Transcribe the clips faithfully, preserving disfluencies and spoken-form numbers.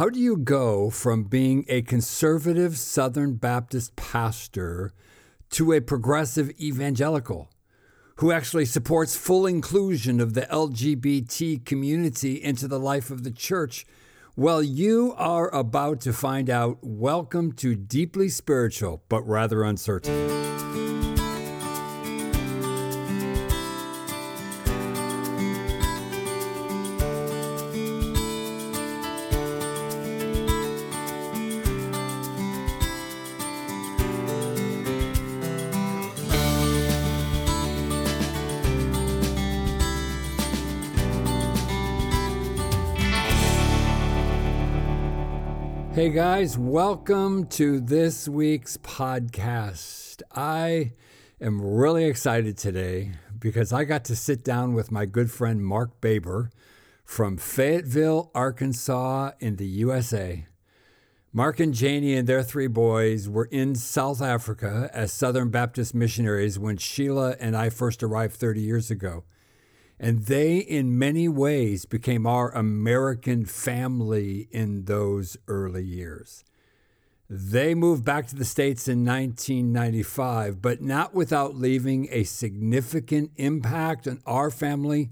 How do you go from being a conservative Southern Baptist pastor to a progressive evangelical who actually supports full inclusion of the L G B T community into the life of the church? Well, you are about to find out. Welcome to Deeply Spiritual But Rather Uncertain. Hey guys, welcome to this week's podcast. I am really excited today because I got to sit down with my good friend Mark Baber from Fayetteville, Arkansas in the U S A. Mark and Janie and their three boys were in South Africa as Southern Baptist missionaries when Sheila and I first arrived thirty years ago. And they, in many ways, became our American family in those early years. They moved back to the States in nineteen ninety-five, but not without leaving a significant impact on our family,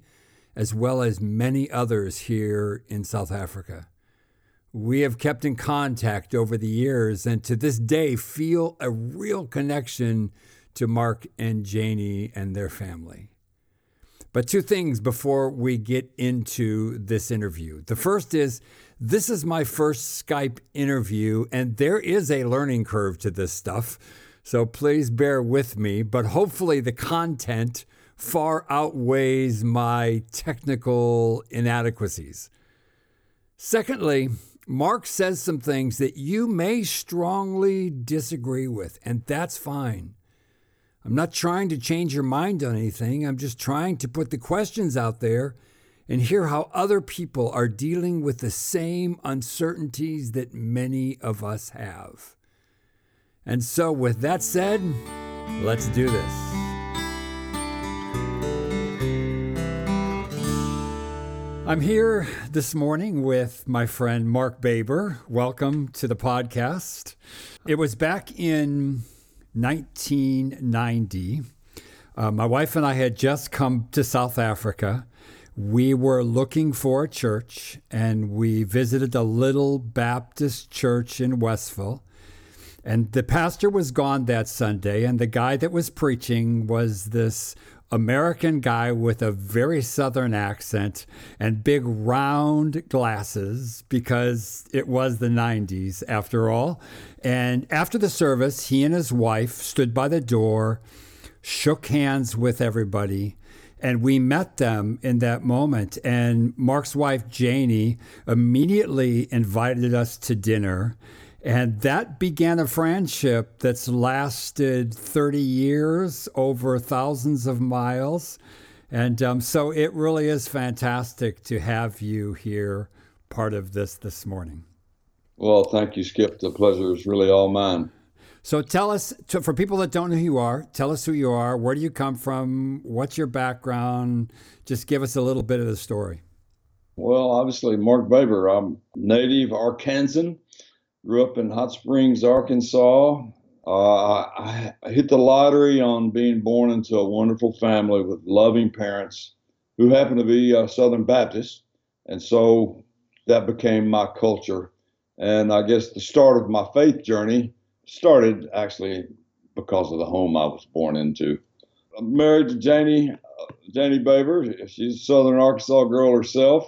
as well as many others here in South Africa. We have kept in contact over the years, and to this day feel a real connection to Mark and Janie and their family. But two things before we get into this interview. The first is, this is my first Skype interview, and there is a learning curve to this stuff, so please bear with me. But hopefully the content far outweighs my technical inadequacies. Secondly, Mark says some things that you may strongly disagree with, and that's fine. I'm not trying to change your mind on anything. I'm just trying to put the questions out there and hear how other people are dealing with the same uncertainties that many of us have. And so with that said, let's do this. I'm here this morning with my friend Mark Baber. Welcome to the podcast. It was back in nineteen ninety. Uh, my wife and I had just come to South Africa. We were looking for a church, and we visited a little Baptist church in Westville. And the pastor was gone that Sunday, and the guy that was preaching was this American guy with a very Southern accent and big round glasses, because it was the nineties after all. And after the service, he and his wife stood by the door, shook hands with everybody, and we met them in that moment. And Mark's wife, Janie, immediately invited us to dinner. And that began a friendship that's lasted thirty years, over thousands of miles. And um, so it really is fantastic to have you here, part of this this morning. Well, thank you, Skip. The pleasure is really all mine. So tell us, to, for people that don't know who you are, tell us who you are, where do you come from, what's your background? Just give us a little bit of the story. Well, obviously, Mark Baber. I'm native Arkansan. Grew up in Hot Springs, Arkansas. Uh, I, I hit the lottery on being born into a wonderful family with loving parents who happened to be uh, Southern Baptist. And so that became my culture. And I guess the start of my faith journey started actually because of the home I was born into. I'm married to Janie, uh, Janie Baber. She's a Southern Arkansas girl herself.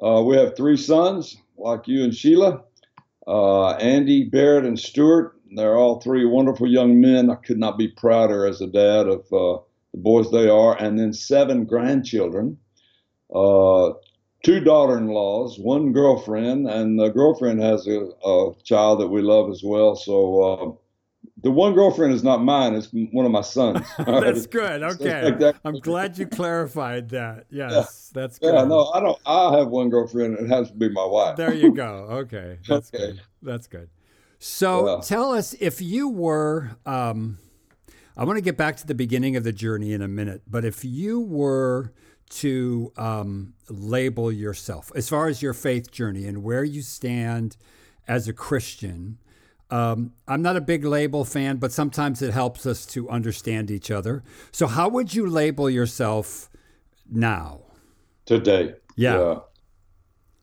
Uh, we have three sons, like you and Sheila. Uh, Andy Barrett and Stuart, they're all three wonderful young men. I could not be prouder as a dad of uh, the boys they are. And then seven grandchildren, uh, two daughter-in-laws, one girlfriend, and the girlfriend has a, a child that we love as well. So uh, the one girlfriend is not mine. It's one of my sons. That's good. Okay. Like I'm glad you clarified that. Yes, yeah. That's good. Yeah, no, I don't. I have one girlfriend. It has to be my wife. There you go. Okay. That's okay. Good. That's good. So yeah. Tell us, if you were, um, I want to get back to the beginning of the journey in a minute, but if you were to um, label yourself as far as your faith journey and where you stand as a Christian. Um, I'm not a big label fan, but sometimes it helps us to understand each other. So how would you label yourself now? Today? Yeah. yeah.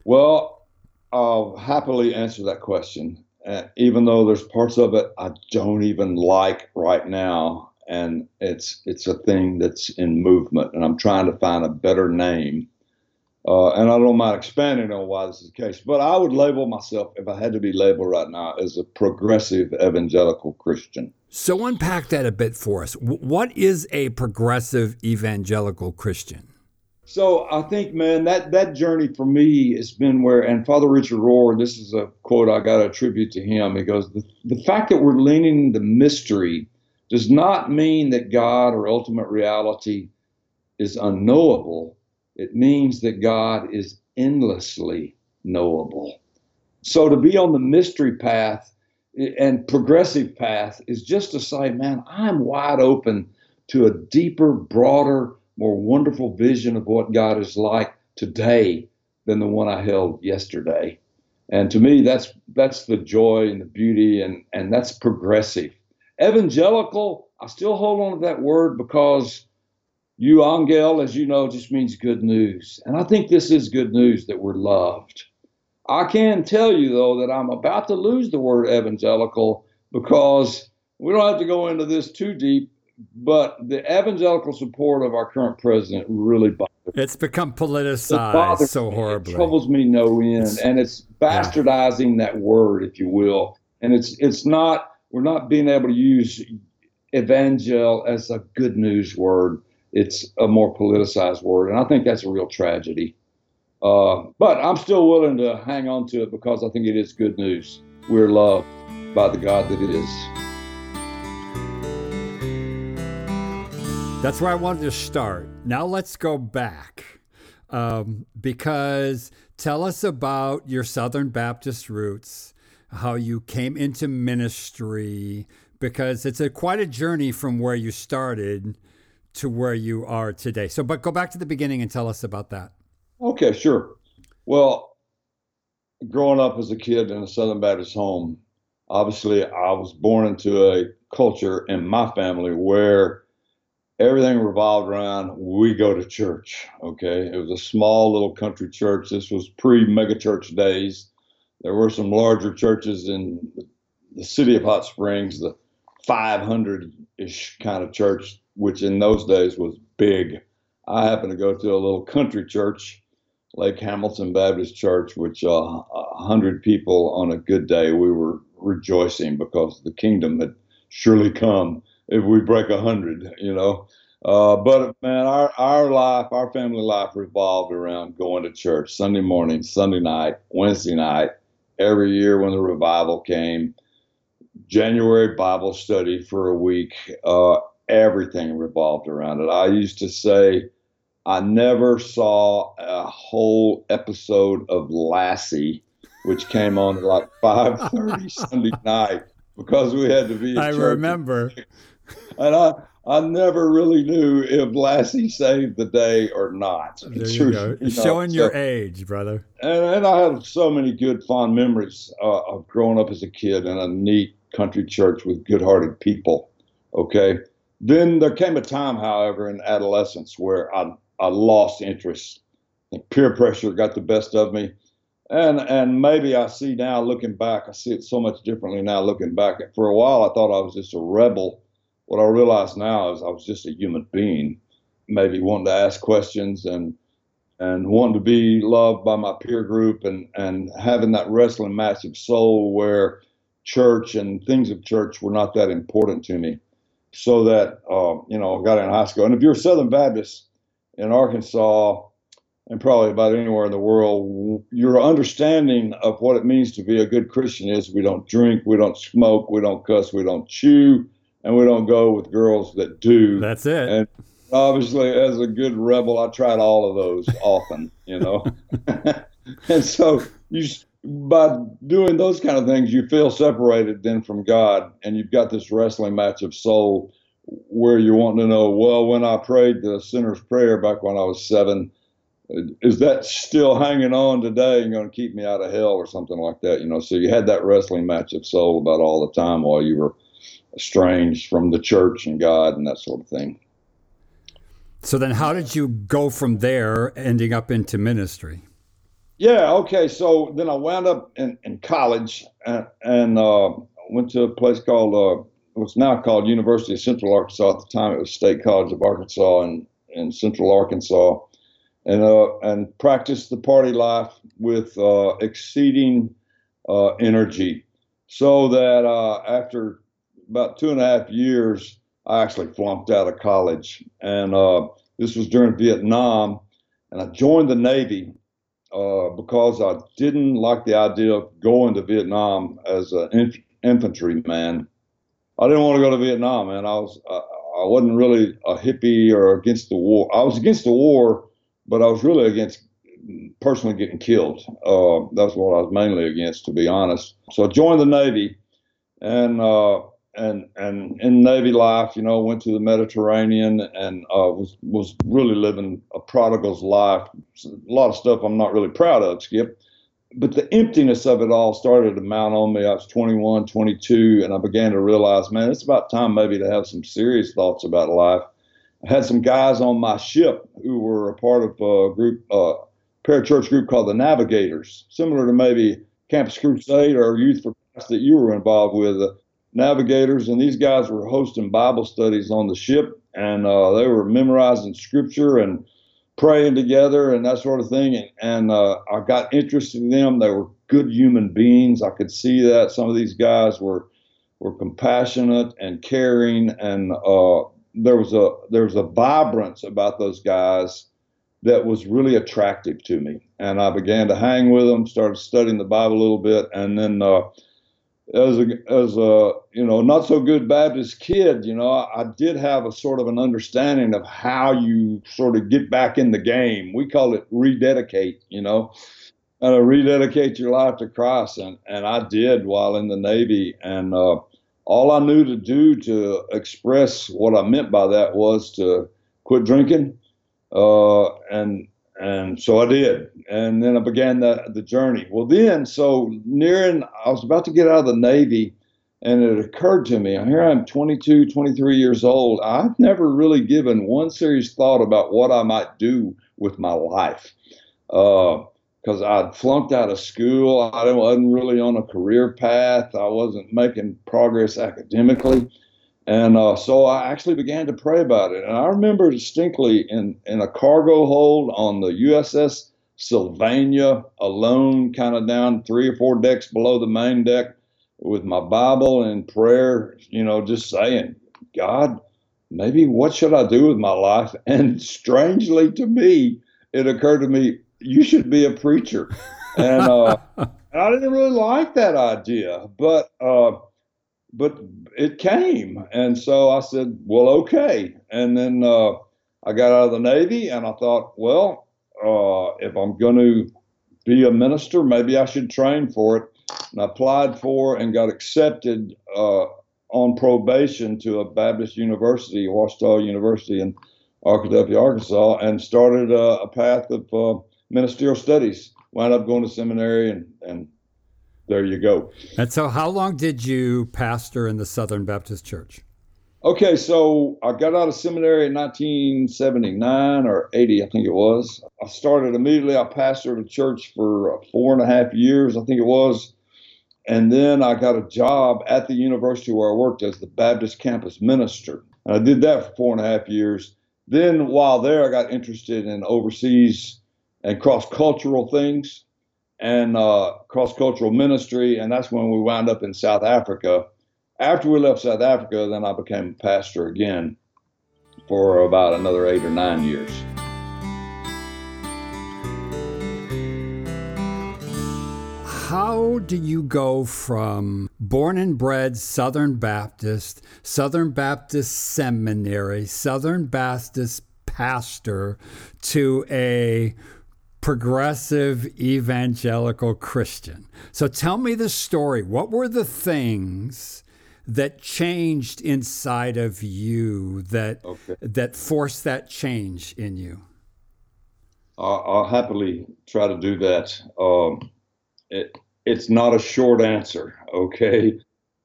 Well, I'll happily answer that question, uh, even though there's parts of it I don't even like right now. And it's it's a thing that's in movement, and I'm trying to find a better name. Uh, and I don't mind expanding on why this is the case, but I would label myself, if I had to be labeled right now, as a progressive evangelical Christian. So unpack that a bit for us. W- what is a progressive evangelical Christian? So I think, man, that, that journey for me has been where, and Father Richard Rohr, this is a quote I got to attribute to him. He goes, the, the fact that we're leaning the mystery does not mean that God or ultimate reality is unknowable. It means that God is endlessly knowable. So to be on the mystery path and progressive path is just to say, man, I'm wide open to a deeper, broader, more wonderful vision of what God is like today than the one I held yesterday. And to me, that's that's the joy and the beauty, and, and that's progressive. Evangelical, I still hold on to that word because euangel, as you know, just means good news. And I think this is good news, that we're loved. I can tell you, though, that I'm about to lose the word evangelical because we don't have to go into this too deep, but the evangelical support of our current president really bothers me. It's become politicized it so horribly. It troubles me no end, it's, and it's bastardizing yeah. that word, if you will. And it's it's not, we're not being able to use evangel as a good news word. It's a more politicized word, and I think that's a real tragedy. Uh, but I'm still willing to hang on to it because I think it is good news. We're loved by the God that it is. That's where I wanted to start. Now let's go back, um, because tell us about your Southern Baptist roots, how you came into ministry, because it's a quite a journey from where you started to where you are today. So, but go back to the beginning and tell us about that. Okay, sure. Well, growing up as a kid in a Southern Baptist home, obviously I was born into a culture in my family where everything revolved around, we go to church, okay? It was a small little country church. This was pre-megachurch days. There were some larger churches in the city of Hot Springs, the five hundred-ish kind of church, which in those days was big. I happened to go to a little country church, Lake Hamilton Baptist Church, which a uh, hundred people on a good day, we were rejoicing because the kingdom had surely come if we break a hundred, you know. Uh, but man, our, our life, our family life revolved around going to church Sunday morning, Sunday night, Wednesday night, every year when the revival came, January Bible study for a week, uh, everything revolved around it. I used to say I never saw a whole episode of Lassie, which came on at like five thirty Sunday night because we had to be in I church. remember. And I I never really knew if Lassie saved the day or not. There you was, go. You know, Showing so, your age, brother. And, and I have so many good, fond memories uh, of growing up as a kid in a neat country church with good-hearted people, okay? Then there came a time, however, in adolescence where I, I lost interest. I think peer pressure got the best of me. And and maybe I see now looking back, I see it so much differently now looking back. For a while, I thought I was just a rebel. What I realize now is I was just a human being, maybe wanting to ask questions and and wanting to be loved by my peer group and, and having that wrestling match of soul where church and things of church were not that important to me. So that, uh, you know, got in high school. And if you're a Southern Baptist in Arkansas and probably about anywhere in the world, your understanding of what it means to be a good Christian is we don't drink, we don't smoke, we don't cuss, we don't chew, and we don't go with girls that do. That's it. And obviously, as a good rebel, I tried all of those often, you know. And so you by doing those kind of things, you feel separated then from God, and you've got this wrestling match of soul where you're wanting to know, well, when I prayed the sinner's prayer back when I was seven, is that still hanging on today and going to keep me out of hell or something like that? You know, so you had that wrestling match of soul about all the time while you were estranged from the church and God and that sort of thing. So then how did you go from there ending up into ministry? Yeah, okay. So then I wound up in, in college and, and uh, went to a place called, uh, what's now called University of Central Arkansas. At the time, it was State College of Arkansas in, in Central Arkansas. And uh, and practiced the party life with uh, exceeding uh, energy, so that uh, after about two and a half years, I actually flunked out of college. And uh, this was during Vietnam, and I joined the Navy uh, because I didn't like the idea of going to Vietnam as an inf- infantryman. I didn't want to go to Vietnam, man. I was I, I wasn't really a hippie or against the war. I was against the war. But I was really against personally getting killed. Uh, that's what I was mainly against, to be honest. So I joined the Navy, and uh, and and in Navy life, you know, went to the Mediterranean and uh, was was really living a prodigal's life. A lot of stuff I'm not really proud of, Skip. But the emptiness of it all started to mount on me. I was twenty-one, twenty-two, and I began to realize, man, it's about time maybe to have some serious thoughts about life. I had some guys on my ship who were a part of a group, uh, parachurch group called the Navigators, similar to maybe Campus Crusade or Youth for Christ that you were involved with, uh, Navigators. And these guys were hosting Bible studies on the ship, and uh, they were memorizing scripture and praying together and that sort of thing. And, and uh, I got interested in them. They were good human beings. I could see that. Some of these guys were were compassionate and caring, and uh There was a there was a vibrance about those guys that was really attractive to me, and I began to hang with them. Started studying the Bible a little bit, and then uh, as a as a you know not so good Baptist kid, you know, I, I did have a sort of an understanding of how you sort of get back in the game. We call it rededicate, you know, and uh, rededicate your life to Christ, and and I did while in the Navy, and. Uh, All I knew to do to express what I meant by that was to quit drinking, uh, and and so I did. And then I began the, the journey. Well, then, so nearing, I was about to get out of the Navy, and it occurred to me, here I am twenty-two, twenty-three years old. I've never really given one serious thought about what I might do with my life. Uh Because I'd flunked out of school. I wasn't really on a career path. I wasn't making progress academically. And uh, so I actually began to pray about it. And I remember distinctly in, in a cargo hold on the U S S Sylvania, alone, kind of down three or four decks below the main deck, with my Bible and prayer, you know, just saying, God, maybe what should I do with my life? And strangely to me, it occurred to me, you should be a preacher. And uh, I didn't really like that idea, but uh, but it came. And so I said, well, okay. And then uh, I got out of the Navy, and I thought, well, uh, if I'm going to be a minister, maybe I should train for it. And I applied for and got accepted uh, on probation to a Baptist university, Horstall University in Arkadelphia, Arkansas, and started uh, a path of uh, ministerial studies, wound up going to seminary, and, and there you go. And so how long did you pastor in the Southern Baptist Church? Okay, so I got out of seminary in nineteen seventy-nine or eighty, I think it was. I started immediately. I pastored a church for four and a half years, I think it was. And then I got a job at the university where I worked as the Baptist campus minister. And I did that for four and a half years. Then while there, I got interested in overseas and cross-cultural things and uh, cross-cultural ministry. And that's when we wound up in South Africa. After we left South Africa, then I became a pastor again for about another eight or nine years. How do you go from born and bred Southern Baptist, Southern Baptist Seminary, Southern Baptist pastor to a progressive evangelical Christian? So tell me the story. What were the things that changed inside of you, that okay. that forced that change in you? I'll, I'll happily try to do that. Um, it, it's not a short answer, okay?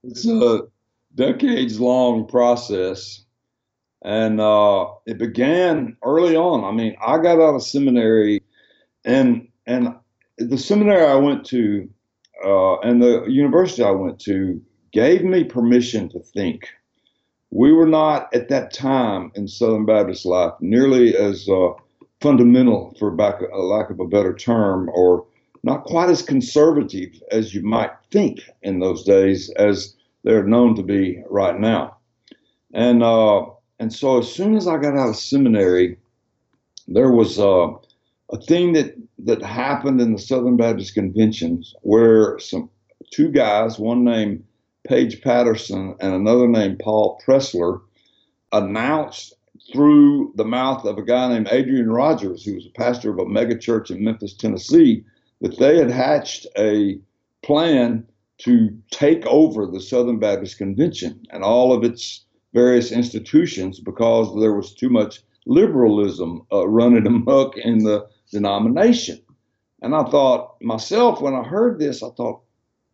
It's a decades-long process. And uh, it began early on. I mean, I got out of seminary, and and the seminary I went to uh, and the university I went to gave me permission to think. We were not, at that time in Southern Baptist life, nearly as uh, fundamental, for back, uh, lack of a better term, or not quite as conservative as you might think in those days as they're known to be right now. And uh, and so as soon as I got out of seminary, there was uh, a thing that, that happened in the Southern Baptist conventions where some two guys, one named Paige Patterson and another named Paul Pressler, announced through the mouth of a guy named Adrian Rogers, who was a pastor of a megachurch in Memphis, Tennessee, that they had hatched a plan to take over the Southern Baptist Convention and all of its various institutions, because there was too much liberalism uh, running amok in the denomination. And I thought myself, when I heard this, I thought,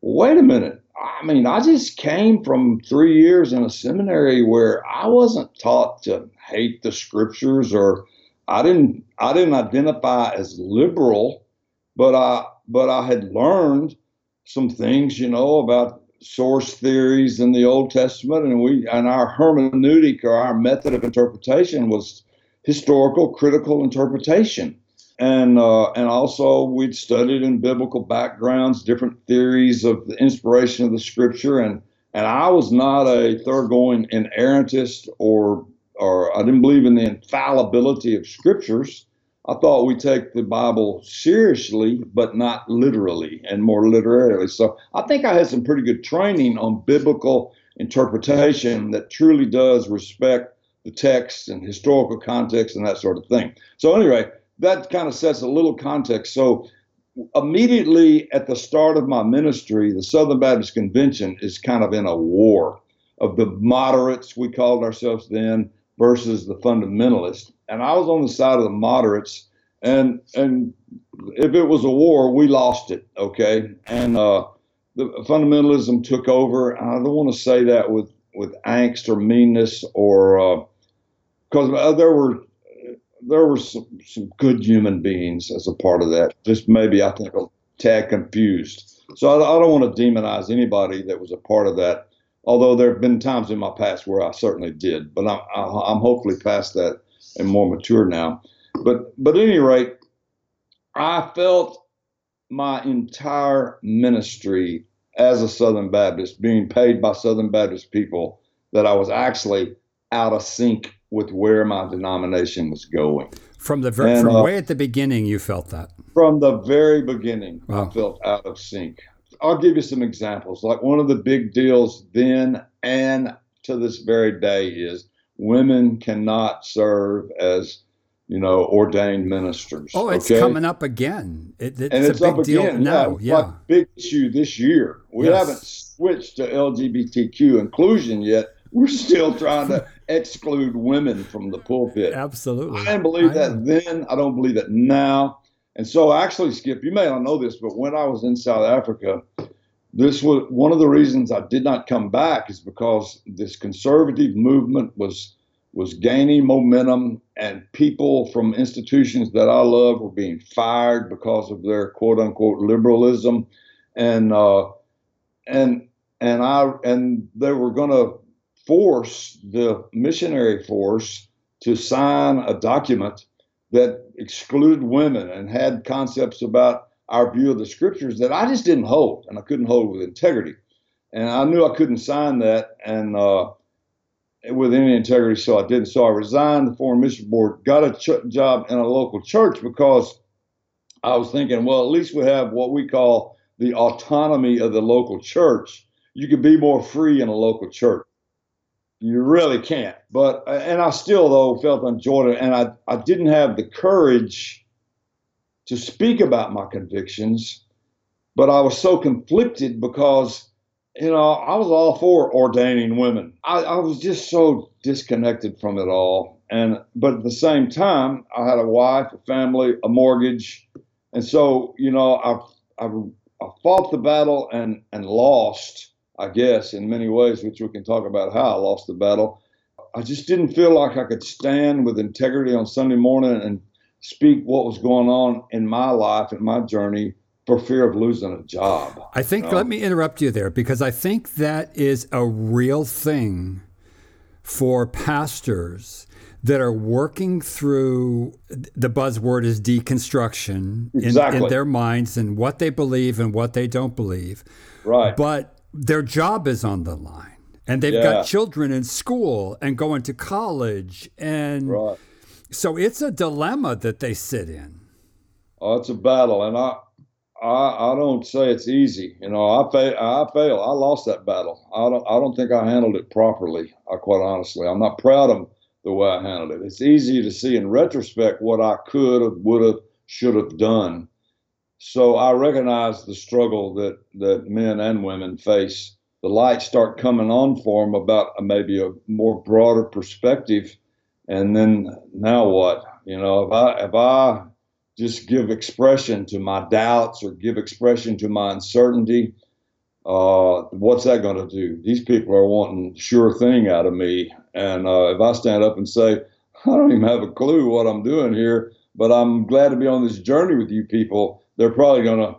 wait a minute. I mean, I just came from three years in a seminary where I wasn't taught to hate the scriptures, or I didn't I didn't identify as liberal, but I but I had learned some things, you know, about source theories in the Old Testament, and we and our hermeneutic, or our method of interpretation, was historical critical interpretation, and uh, and also we'd studied in biblical backgrounds different theories of the inspiration of the Scripture, and and I was not a thoroughgoing inerrantist, or or I didn't believe in the infallibility of Scriptures. I thought we take the Bible seriously, but not literally, and more literarily. So I think I had some pretty good training on biblical interpretation that truly does respect the text and historical context and that sort of thing. So anyway, that kind of sets a little context. So immediately at the start of my ministry, the Southern Baptist Convention is kind of in a war of the moderates, we called ourselves then, versus the fundamentalists. And I was on the side of the moderates, and and if it was a war, we lost it, okay? And uh, the fundamentalism took over. And I don't want to say that with, with angst or meanness, or because uh, there were there were some, some good human beings as a part of that. Just maybe I think a tad confused. So I, I don't want to demonize anybody that was a part of that, although there have been times in my past where I certainly did. But I, I, I'm hopefully past that and more mature now. But but at any rate, I felt my entire ministry as a Southern Baptist, being paid by Southern Baptist people, that I was actually out of sync with where my denomination was going. From the ver- and, from uh, way at the beginning, you felt that? From the very beginning, wow. I felt out of sync. I'll give you some examples. Like, one of the big deals then and to this very day is women cannot serve as, you know, ordained ministers. Oh, it's okay? Coming up again. It, it's and it's a big up deal again now. Yeah, yeah. Big issue this year. We yes. haven't switched to L G B T Q inclusion yet. We're still trying to exclude women from the pulpit. Absolutely. I didn't believe I that then. I don't believe that now. And so, actually, Skip, you may not know this, but when I was in South Africa, this was one of the reasons I did not come back, is because this conservative movement was was gaining momentum, and people from institutions that I love were being fired because of their quote unquote liberalism, and uh, and and I and they were going to force the missionary force to sign a document that excluded women and had concepts about our view of the Scriptures that I just didn't hold, and I couldn't hold with integrity. And I knew I couldn't sign that and uh, with any integrity, so I didn't. So I resigned the Foreign Mission Board, got a ch- job in a local church, because I was thinking, well, at least we have what we call the autonomy of the local church. You could be more free in a local church. You really can't. But, and I still, though, felt unjoined, and I, I didn't have the courage to speak about my convictions, but I was so conflicted because you know, I was all for ordaining women. I, I was just so disconnected from it all. And but at the same time, I had a wife, a family, a mortgage. And so, you know, I, I, I fought the battle and, and lost, I guess, in many ways, which we can talk about how I lost the battle. I just didn't feel like I could stand with integrity on Sunday morning and speak what was going on in my life and my journey for fear of losing a job. I think, you know? Let me interrupt you there, because I think that is a real thing for pastors that are working through, the buzzword is deconstruction, exactly. in, in their minds and what they believe and what they don't believe. Right. But their job is on the line. And they've yeah. got children in school and going to college. And right. so it's a dilemma that they sit in. Oh, it's a battle. And I I, I don't say it's easy. You know, I, fa- I fail. I lost that battle. I don't I don't think I handled it properly, I, quite honestly. I'm not proud of the way I handled it. It's easy to see in retrospect what I could have, would have, should have done. So I recognize the struggle that, that men and women face. The lights start coming on for them about maybe a more broader perspective. And then now what? You know, if I if I just give expression to my doubts or give expression to my uncertainty, uh, what's that going to do? These people are wanting sure thing out of me. And uh, if I stand up and say, I don't even have a clue what I'm doing here, but I'm glad to be on this journey with you people, they're probably going to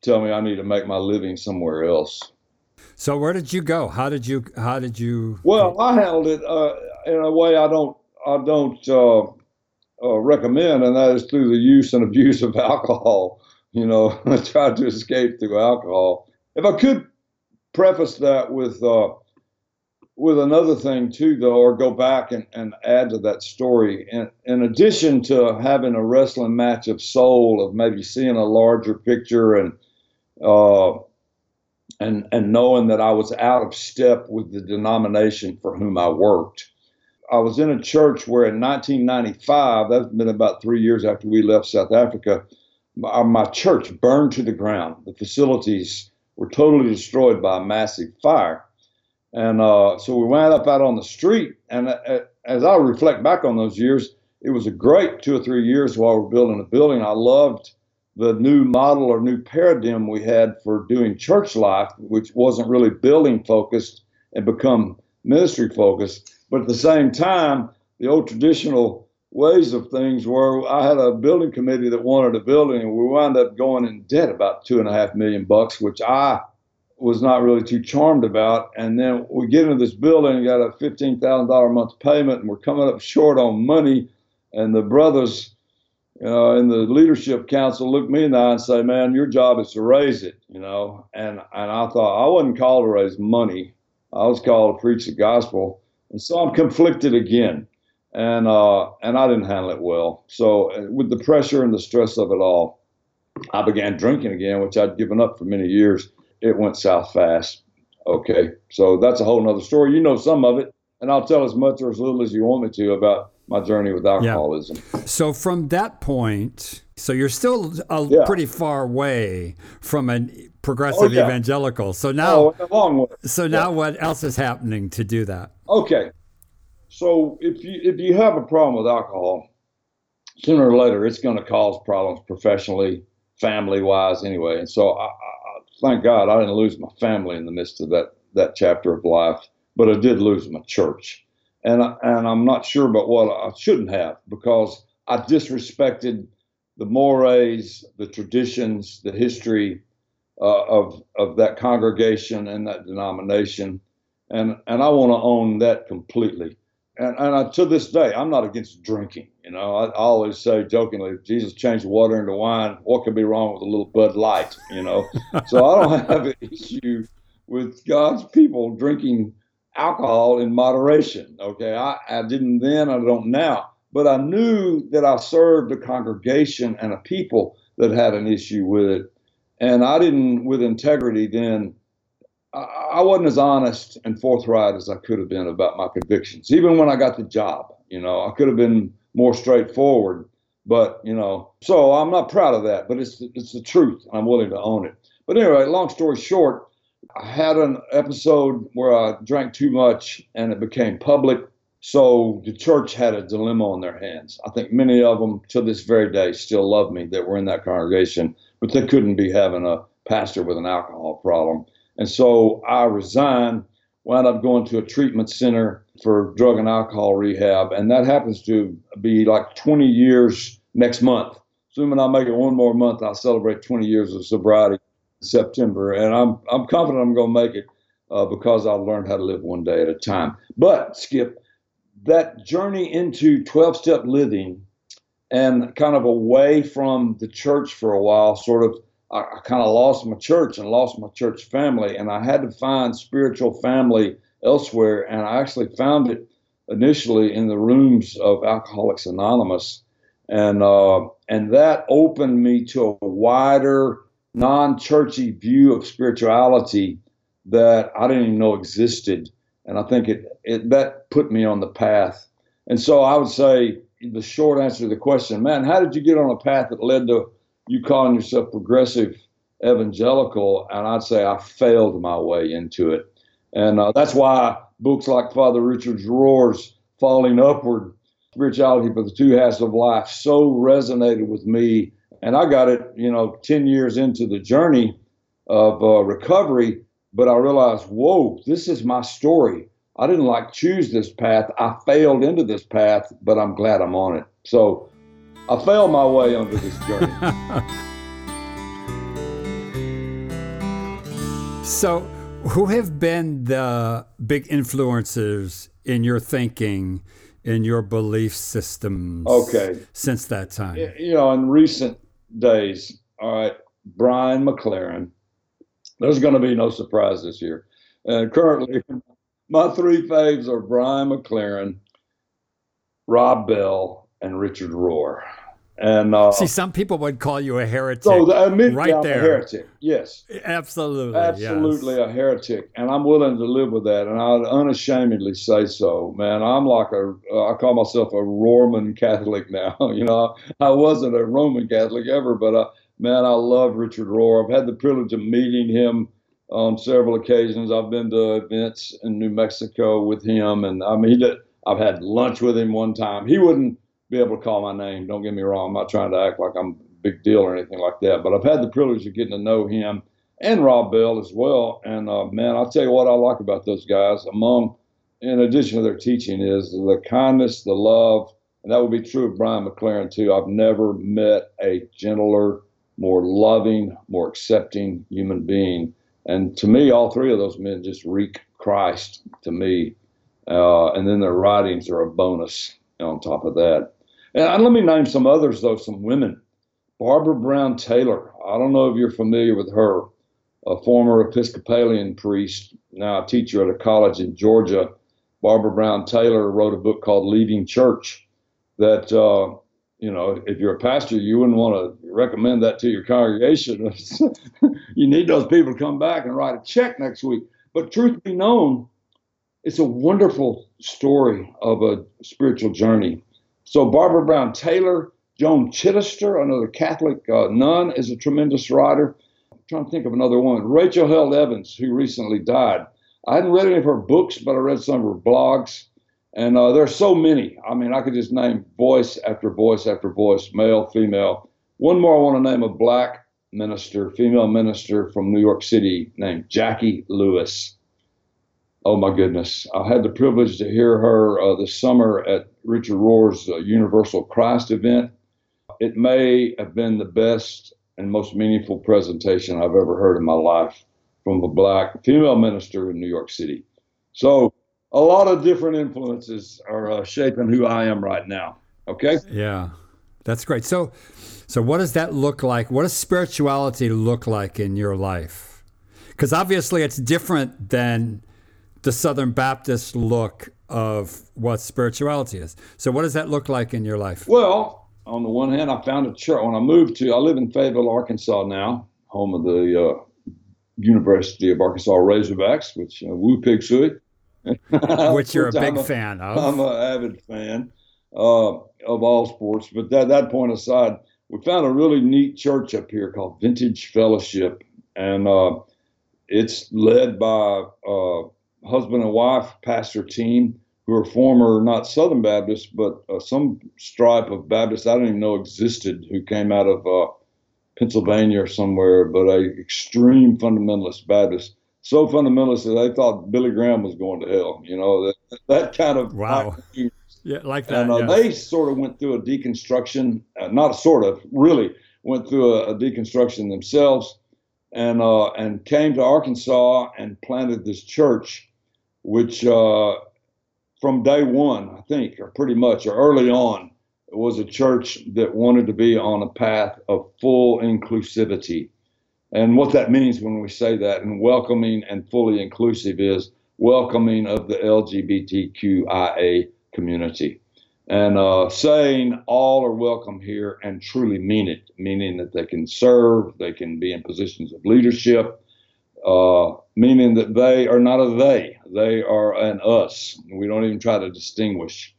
tell me I need to make my living somewhere else. So where did you go? How did you, how did you? Well, I handled it uh, in a way I don't, I don't uh, uh, recommend, and that is through the use and abuse of alcohol. You know, I tried to escape through alcohol. If I could preface that with, uh, with another thing too, though, or go back and, and add to that story. In, in addition to having a wrestling match of soul, of maybe seeing a larger picture and, uh, And, and knowing that I was out of step with the denomination for whom I worked. I was in a church where in nineteen ninety-five, that's been about three years after we left South Africa, my, my church burned to the ground. The facilities were totally destroyed by a massive fire. And uh, so we wound up out on the street. And uh, as I reflect back on those years, it was a great two or three years while we were building a building. I loved the new model or new paradigm we had for doing church life, which wasn't really building focused and become ministry focused. But at the same time, the old traditional ways of things were, I had a building committee that wanted a building, and we wound up going in debt about two and a half million bucks, which I was not really too charmed about. And then we get into this building and got a fifteen thousand dollars a month payment, and we're coming up short on money. And the brothers, Uh, and the leadership council looked me in the eye and say, man, your job is to raise it, you know. And and I thought, I wasn't called to raise money. I was called to preach the gospel. And so I'm conflicted again. And uh, and I didn't handle it well. So with the pressure and the stress of it all, I began drinking again, which I'd given up for many years. It went south fast. Okay. So that's a whole nother story. You know some of it. And I'll tell as much or as little as you want me to about my journey with alcoholism. Yeah. So from that point, so you're still a yeah. pretty far way from a progressive oh, yeah. evangelical. So now, oh, a long way. So now yeah. what else is happening to do that? Okay. So if you, if you have a problem with alcohol, sooner or later, it's going to cause problems professionally, family-wise anyway. And so I, I, thank God I didn't lose my family in the midst of that, that chapter of life, but I did lose my church. And, I, and I'm not sure about what I shouldn't have, because I disrespected the mores, the traditions, the history uh, of of that congregation and that denomination. And and I want to own that completely. And, and I, to this day, I'm not against drinking. You know, I, I always say jokingly, Jesus changed water into wine. What could be wrong with a little Bud Light, you know? So I don't have an issue with God's people drinking alcohol in moderation. Okay. I, I didn't then, I don't now, but I knew that I served a congregation and a people that had an issue with it. And I didn't, with integrity then, I, I wasn't as honest and forthright as I could have been about my convictions. Even when I got the job, you know, I could have been more straightforward, but you know, so I'm not proud of that, but it's, it's the truth. I'm willing to own it. But anyway, long story short, I had an episode where I drank too much and it became public. So the church had a dilemma on their hands. I think many of them to this very day still love me that were in that congregation, but they couldn't be having a pastor with an alcohol problem. And so I resigned, wound up going to a treatment center for drug and alcohol rehab. And that happens to be like twenty years next month. Assuming I make it one more month, I'll celebrate twenty years of sobriety in September. And I'm I'm confident I'm going to make it uh, because I've learned how to live one day at a time. But, Skip, that journey into twelve-step living and kind of away from the church for a while, sort of, I, I kind of lost my church and lost my church family. And I had to find spiritual family elsewhere. And I actually found it initially in the rooms of Alcoholics Anonymous. And uh, and that opened me to a wider, non-churchy view of spirituality that I didn't even know existed. And I think it, it that put me on the path. And so I would say the short answer to the question, man, how did you get on a path that led to you calling yourself progressive evangelical? And I'd say I failed my way into it. And uh, that's why books like Father Richard Rohr's Falling Upward, Spirituality for the Two Halves of Life, so resonated with me. And I got it, you know, ten years into the journey of uh, recovery, but I realized, whoa, this is my story. I didn't like choose this path. I failed into this path, but I'm glad I'm on it. So I failed my way onto this journey. So who have been the big influences in your thinking, in your belief systems, okay, since that time? You know, in recent days, all right, Brian McLaren, there's going to be no surprise this year. And uh, currently, my three faves are Brian McLaren, Rob Bell, and Richard Rohr. And uh, see, some people would call you a heretic. So the, right I'm there. A heretic, yes. Absolutely. Absolutely yes. A heretic. And I'm willing to live with that. And I'd unashamedly say so, man. I'm like a, uh, I call myself a Roman Catholic now. You know, I wasn't a Roman Catholic ever, but uh, man, I love Richard Rohr. I've had the privilege of meeting him on um, several occasions. I've been to events in New Mexico with him. And I mean, he did, I've had lunch with him one time. He wouldn't be able to call my name. Don't get me wrong. I'm not trying to act like I'm a big deal or anything like that, but I've had the privilege of getting to know him and Rob Bell as well. And uh, man, I'll tell you what I like about those guys, among, in addition to their teaching, is the kindness, the love, and that would be true of Brian McLaren too. I've never met a gentler, more loving, more accepting human being. And to me, all three of those men just reek Christ to me. Uh, and then their writings are a bonus on top of that. And let me name some others, though, some women. Barbara Brown Taylor. I don't know if you're familiar with her, a former Episcopalian priest, now a teacher at a college in Georgia. Barbara Brown Taylor wrote a book called Leaving Church that, uh, you know, if you're a pastor, you wouldn't want to recommend that to your congregation. You need those people to come back and write a check next week. But truth be known, it's a wonderful story of a spiritual journey. So Barbara Brown Taylor, Joan Chittister, another Catholic uh, nun, is a tremendous writer. I'm trying to think of another woman. Rachel Held Evans, who recently died. I hadn't read any of her books, but I read some of her blogs. And uh, there are so many. I mean, I could just name voice after voice after voice, male, female. One more I want to name, a black minister, female minister from New York City named Jackie Lewis. Oh, my goodness. I had the privilege to hear her uh, this summer at Richard Rohr's uh, Universal Christ event. It may have been the best and most meaningful presentation I've ever heard in my life from a black female minister in New York City. So a lot of different influences are uh, shaping who I am right now. Okay? Yeah, that's great. So, so what does that look like? What does spirituality look like in your life? Because obviously it's different than the Southern Baptist look of what spirituality is. So what does that look like in your life? Well, on the one hand, I found a church. When I moved to, I live in Fayetteville, Arkansas now, home of the uh, University of Arkansas Razorbacks, which uh, woo pig suey. Which you're a big a, fan of. I'm an avid fan uh, of all sports. But that, that point aside, we found a really neat church up here called Vintage Fellowship. And uh, it's led by a husband and wife pastor team who are former, not Southern Baptists, but uh, some stripe of Baptists I don't even know existed, who came out of uh, Pennsylvania or somewhere, but an extreme fundamentalist Baptist. So fundamentalist that they thought Billy Graham was going to hell, you know, that, that kind of. Wow. Yeah, like that. And uh, yeah. They sort of went through a deconstruction, uh, not sort of, really went through a, a deconstruction themselves, and uh, and came to Arkansas and planted this church, which uh, from day one, I think, or pretty much, or early on, was a church that wanted to be on a path of full inclusivity. And what that means when we say that, and welcoming and fully inclusive, is welcoming of the L G B T Q I A community, and uh, saying all are welcome here, and truly mean it, meaning that they can serve, they can be in positions of leadership, uh, meaning that they are not a they, they are an us. We don't even try to distinguish.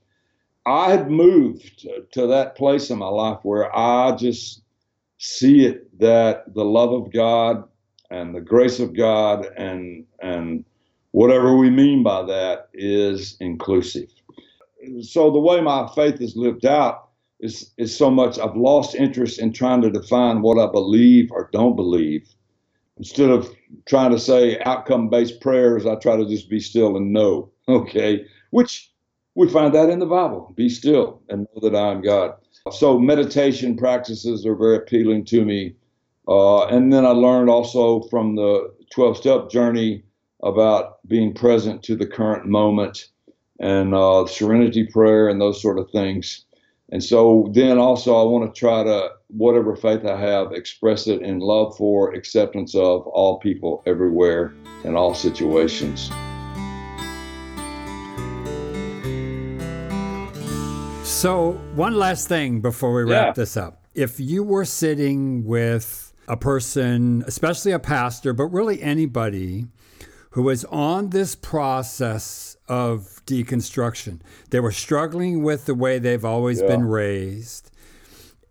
I had moved to that place in my life where I just see it that the love of God and the grace of God and and whatever we mean by that is inclusive. So the way my faith is lived out is, is so much I've lost interest in trying to define what I believe or don't believe. Instead of trying to say outcome-based prayers, I try to just be still and know, okay? Which we find that in the Bible, be still and know that I am God. So meditation practices are very appealing to me. Uh, and then I learned also from the twelve-step journey about being present to the current moment, and uh, serenity prayer and those sort of things. And so then also I want to try to, whatever faith I have, express it in love for, acceptance of all people everywhere in all situations. So one last thing before we wrap yeah. this up. If you were sitting with a person, especially a pastor, but really anybody who is on this process of deconstruction. They were struggling with the way they've always yeah. been raised,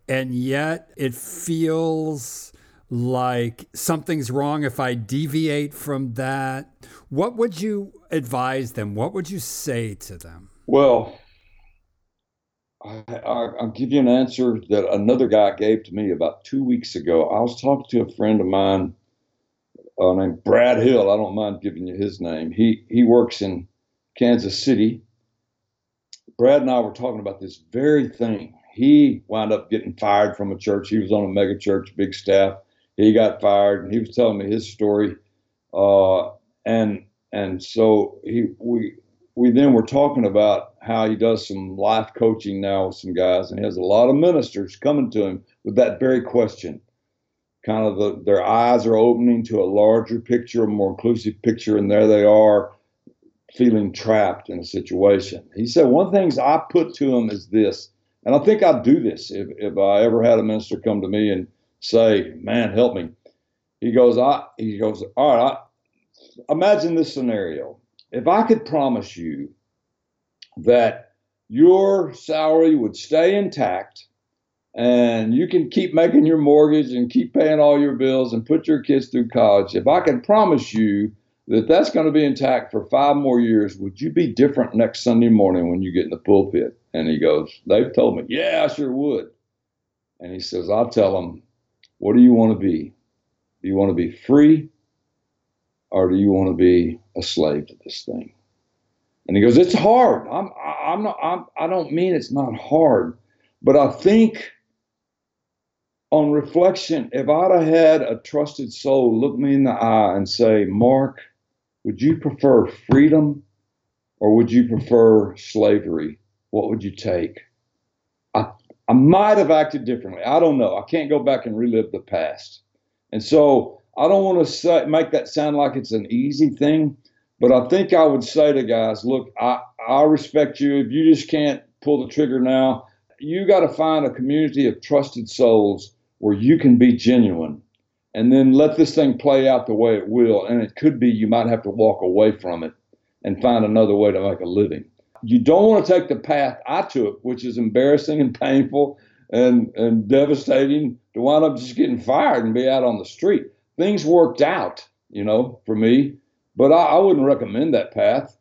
and yet it feels like something's wrong if I deviate from that. What would you advise them? What would you say to them? Well, I, I, I'll give you an answer that another guy gave to me about two weeks ago. I was talking to a friend of mine uh, named Brad Hill. I don't mind giving you his name. He he works in Kansas City. Brad and I were talking about this very thing. He wound up getting fired from a church. He was on a mega church, big staff. He got fired, and he was telling me his story. Uh, and and so he we we then were talking about how he does some life coaching now with some guys, and he has a lot of ministers coming to him with that very question. Kind of the, their eyes are opening to a larger picture, a more inclusive picture, and there they are, feeling trapped in a situation. He said, one of the things I put to him is this, and I think I'd do this if, if I ever had a minister come to me and say, man, help me. He goes, I, he goes, all right, I, imagine this scenario. If I could promise you that your salary would stay intact and you can keep making your mortgage and keep paying all your bills and put your kids through college, if I could promise you that that's going to be intact for five more years, would you be different next Sunday morning when you get in the pulpit? And he goes, they've told me, yeah, I sure would. And he says, I'll tell them, what do you want to be? Do you want to be free, or do you want to be a slave to this thing? And he goes, it's hard. I'm, I'm not, I'm, I don't mean it's not hard, but I think on reflection, if I'd have had a trusted soul look me in the eye and say, Mark, would you prefer freedom or would you prefer slavery? What would you take? I, I might have acted differently. I don't know. I can't go back and relive the past. And so I don't want to say, make that sound like it's an easy thing, but I think I would say to guys, look, I, I respect you. If you just can't pull the trigger now, you got to find a community of trusted souls where you can be genuine, and then let this thing play out the way it will. And it could be you might have to walk away from it and find another way to make a living. You don't want to take the path I took, which is embarrassing and painful and, and devastating, to wind up just getting fired and be out on the street. Things worked out. you know, for me. But I, I wouldn't recommend that path.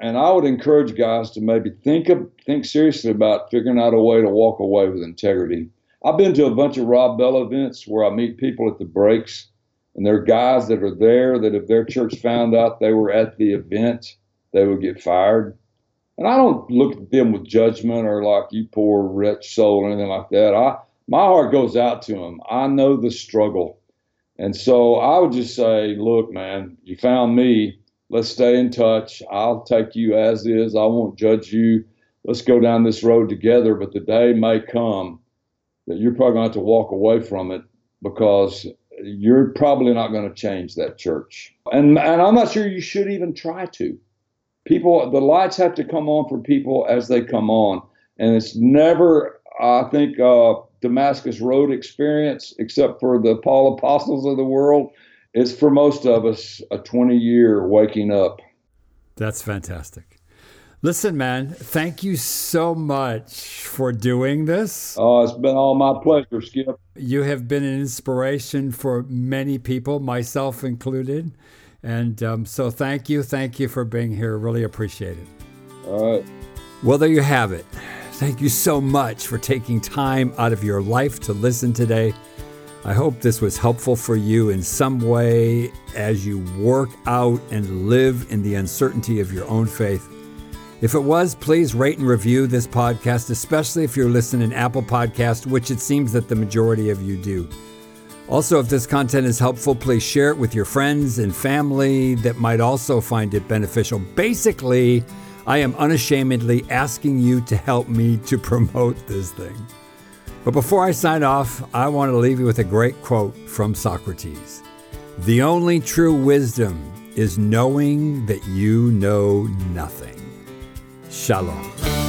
And I would encourage guys to maybe think of, think seriously about figuring out a way to walk away with integrity. I've been to a bunch of Rob Bell events where I meet people at the breaks, and there are guys that are there that if their church found out they were at the event, they would get fired. And I don't look at them with judgment or like, you poor wretched soul or anything like that. I, my heart goes out to them. I know the struggle. And so I would just say, look, man, you found me. Let's stay in touch. I'll take you as is. I won't judge you. Let's go down this road together. But the day may come that you're probably going to have to walk away from it because you're probably not going to change that church. And, and I'm not sure you should even try to. People, the lights have to come on for people as they come on. And it's never, I think, uh, Damascus Road experience, except for the Paul apostles of the world. It's for most of us a twenty-year waking up. That's fantastic. Listen, man, thank you so much for doing this. Oh, uh, it's been all my pleasure, Skip. You have been an inspiration for many people, myself included. And um, so thank you. Thank you for being here. Really appreciate it. All right. Well, there you have it. Thank you so much for taking time out of your life to listen today. I hope this was helpful for you in some way as you work out and live in the uncertainty of your own faith. If it was, please rate and review this podcast, especially if you're listening to Apple Podcasts, which it seems that the majority of you do. Also, if this content is helpful, please share it with your friends and family that might also find it beneficial. Basically, I am unashamedly asking you to help me to promote this thing. But before I sign off, I want to leave you with a great quote from Socrates. The only true wisdom is knowing that you know nothing. Shalom.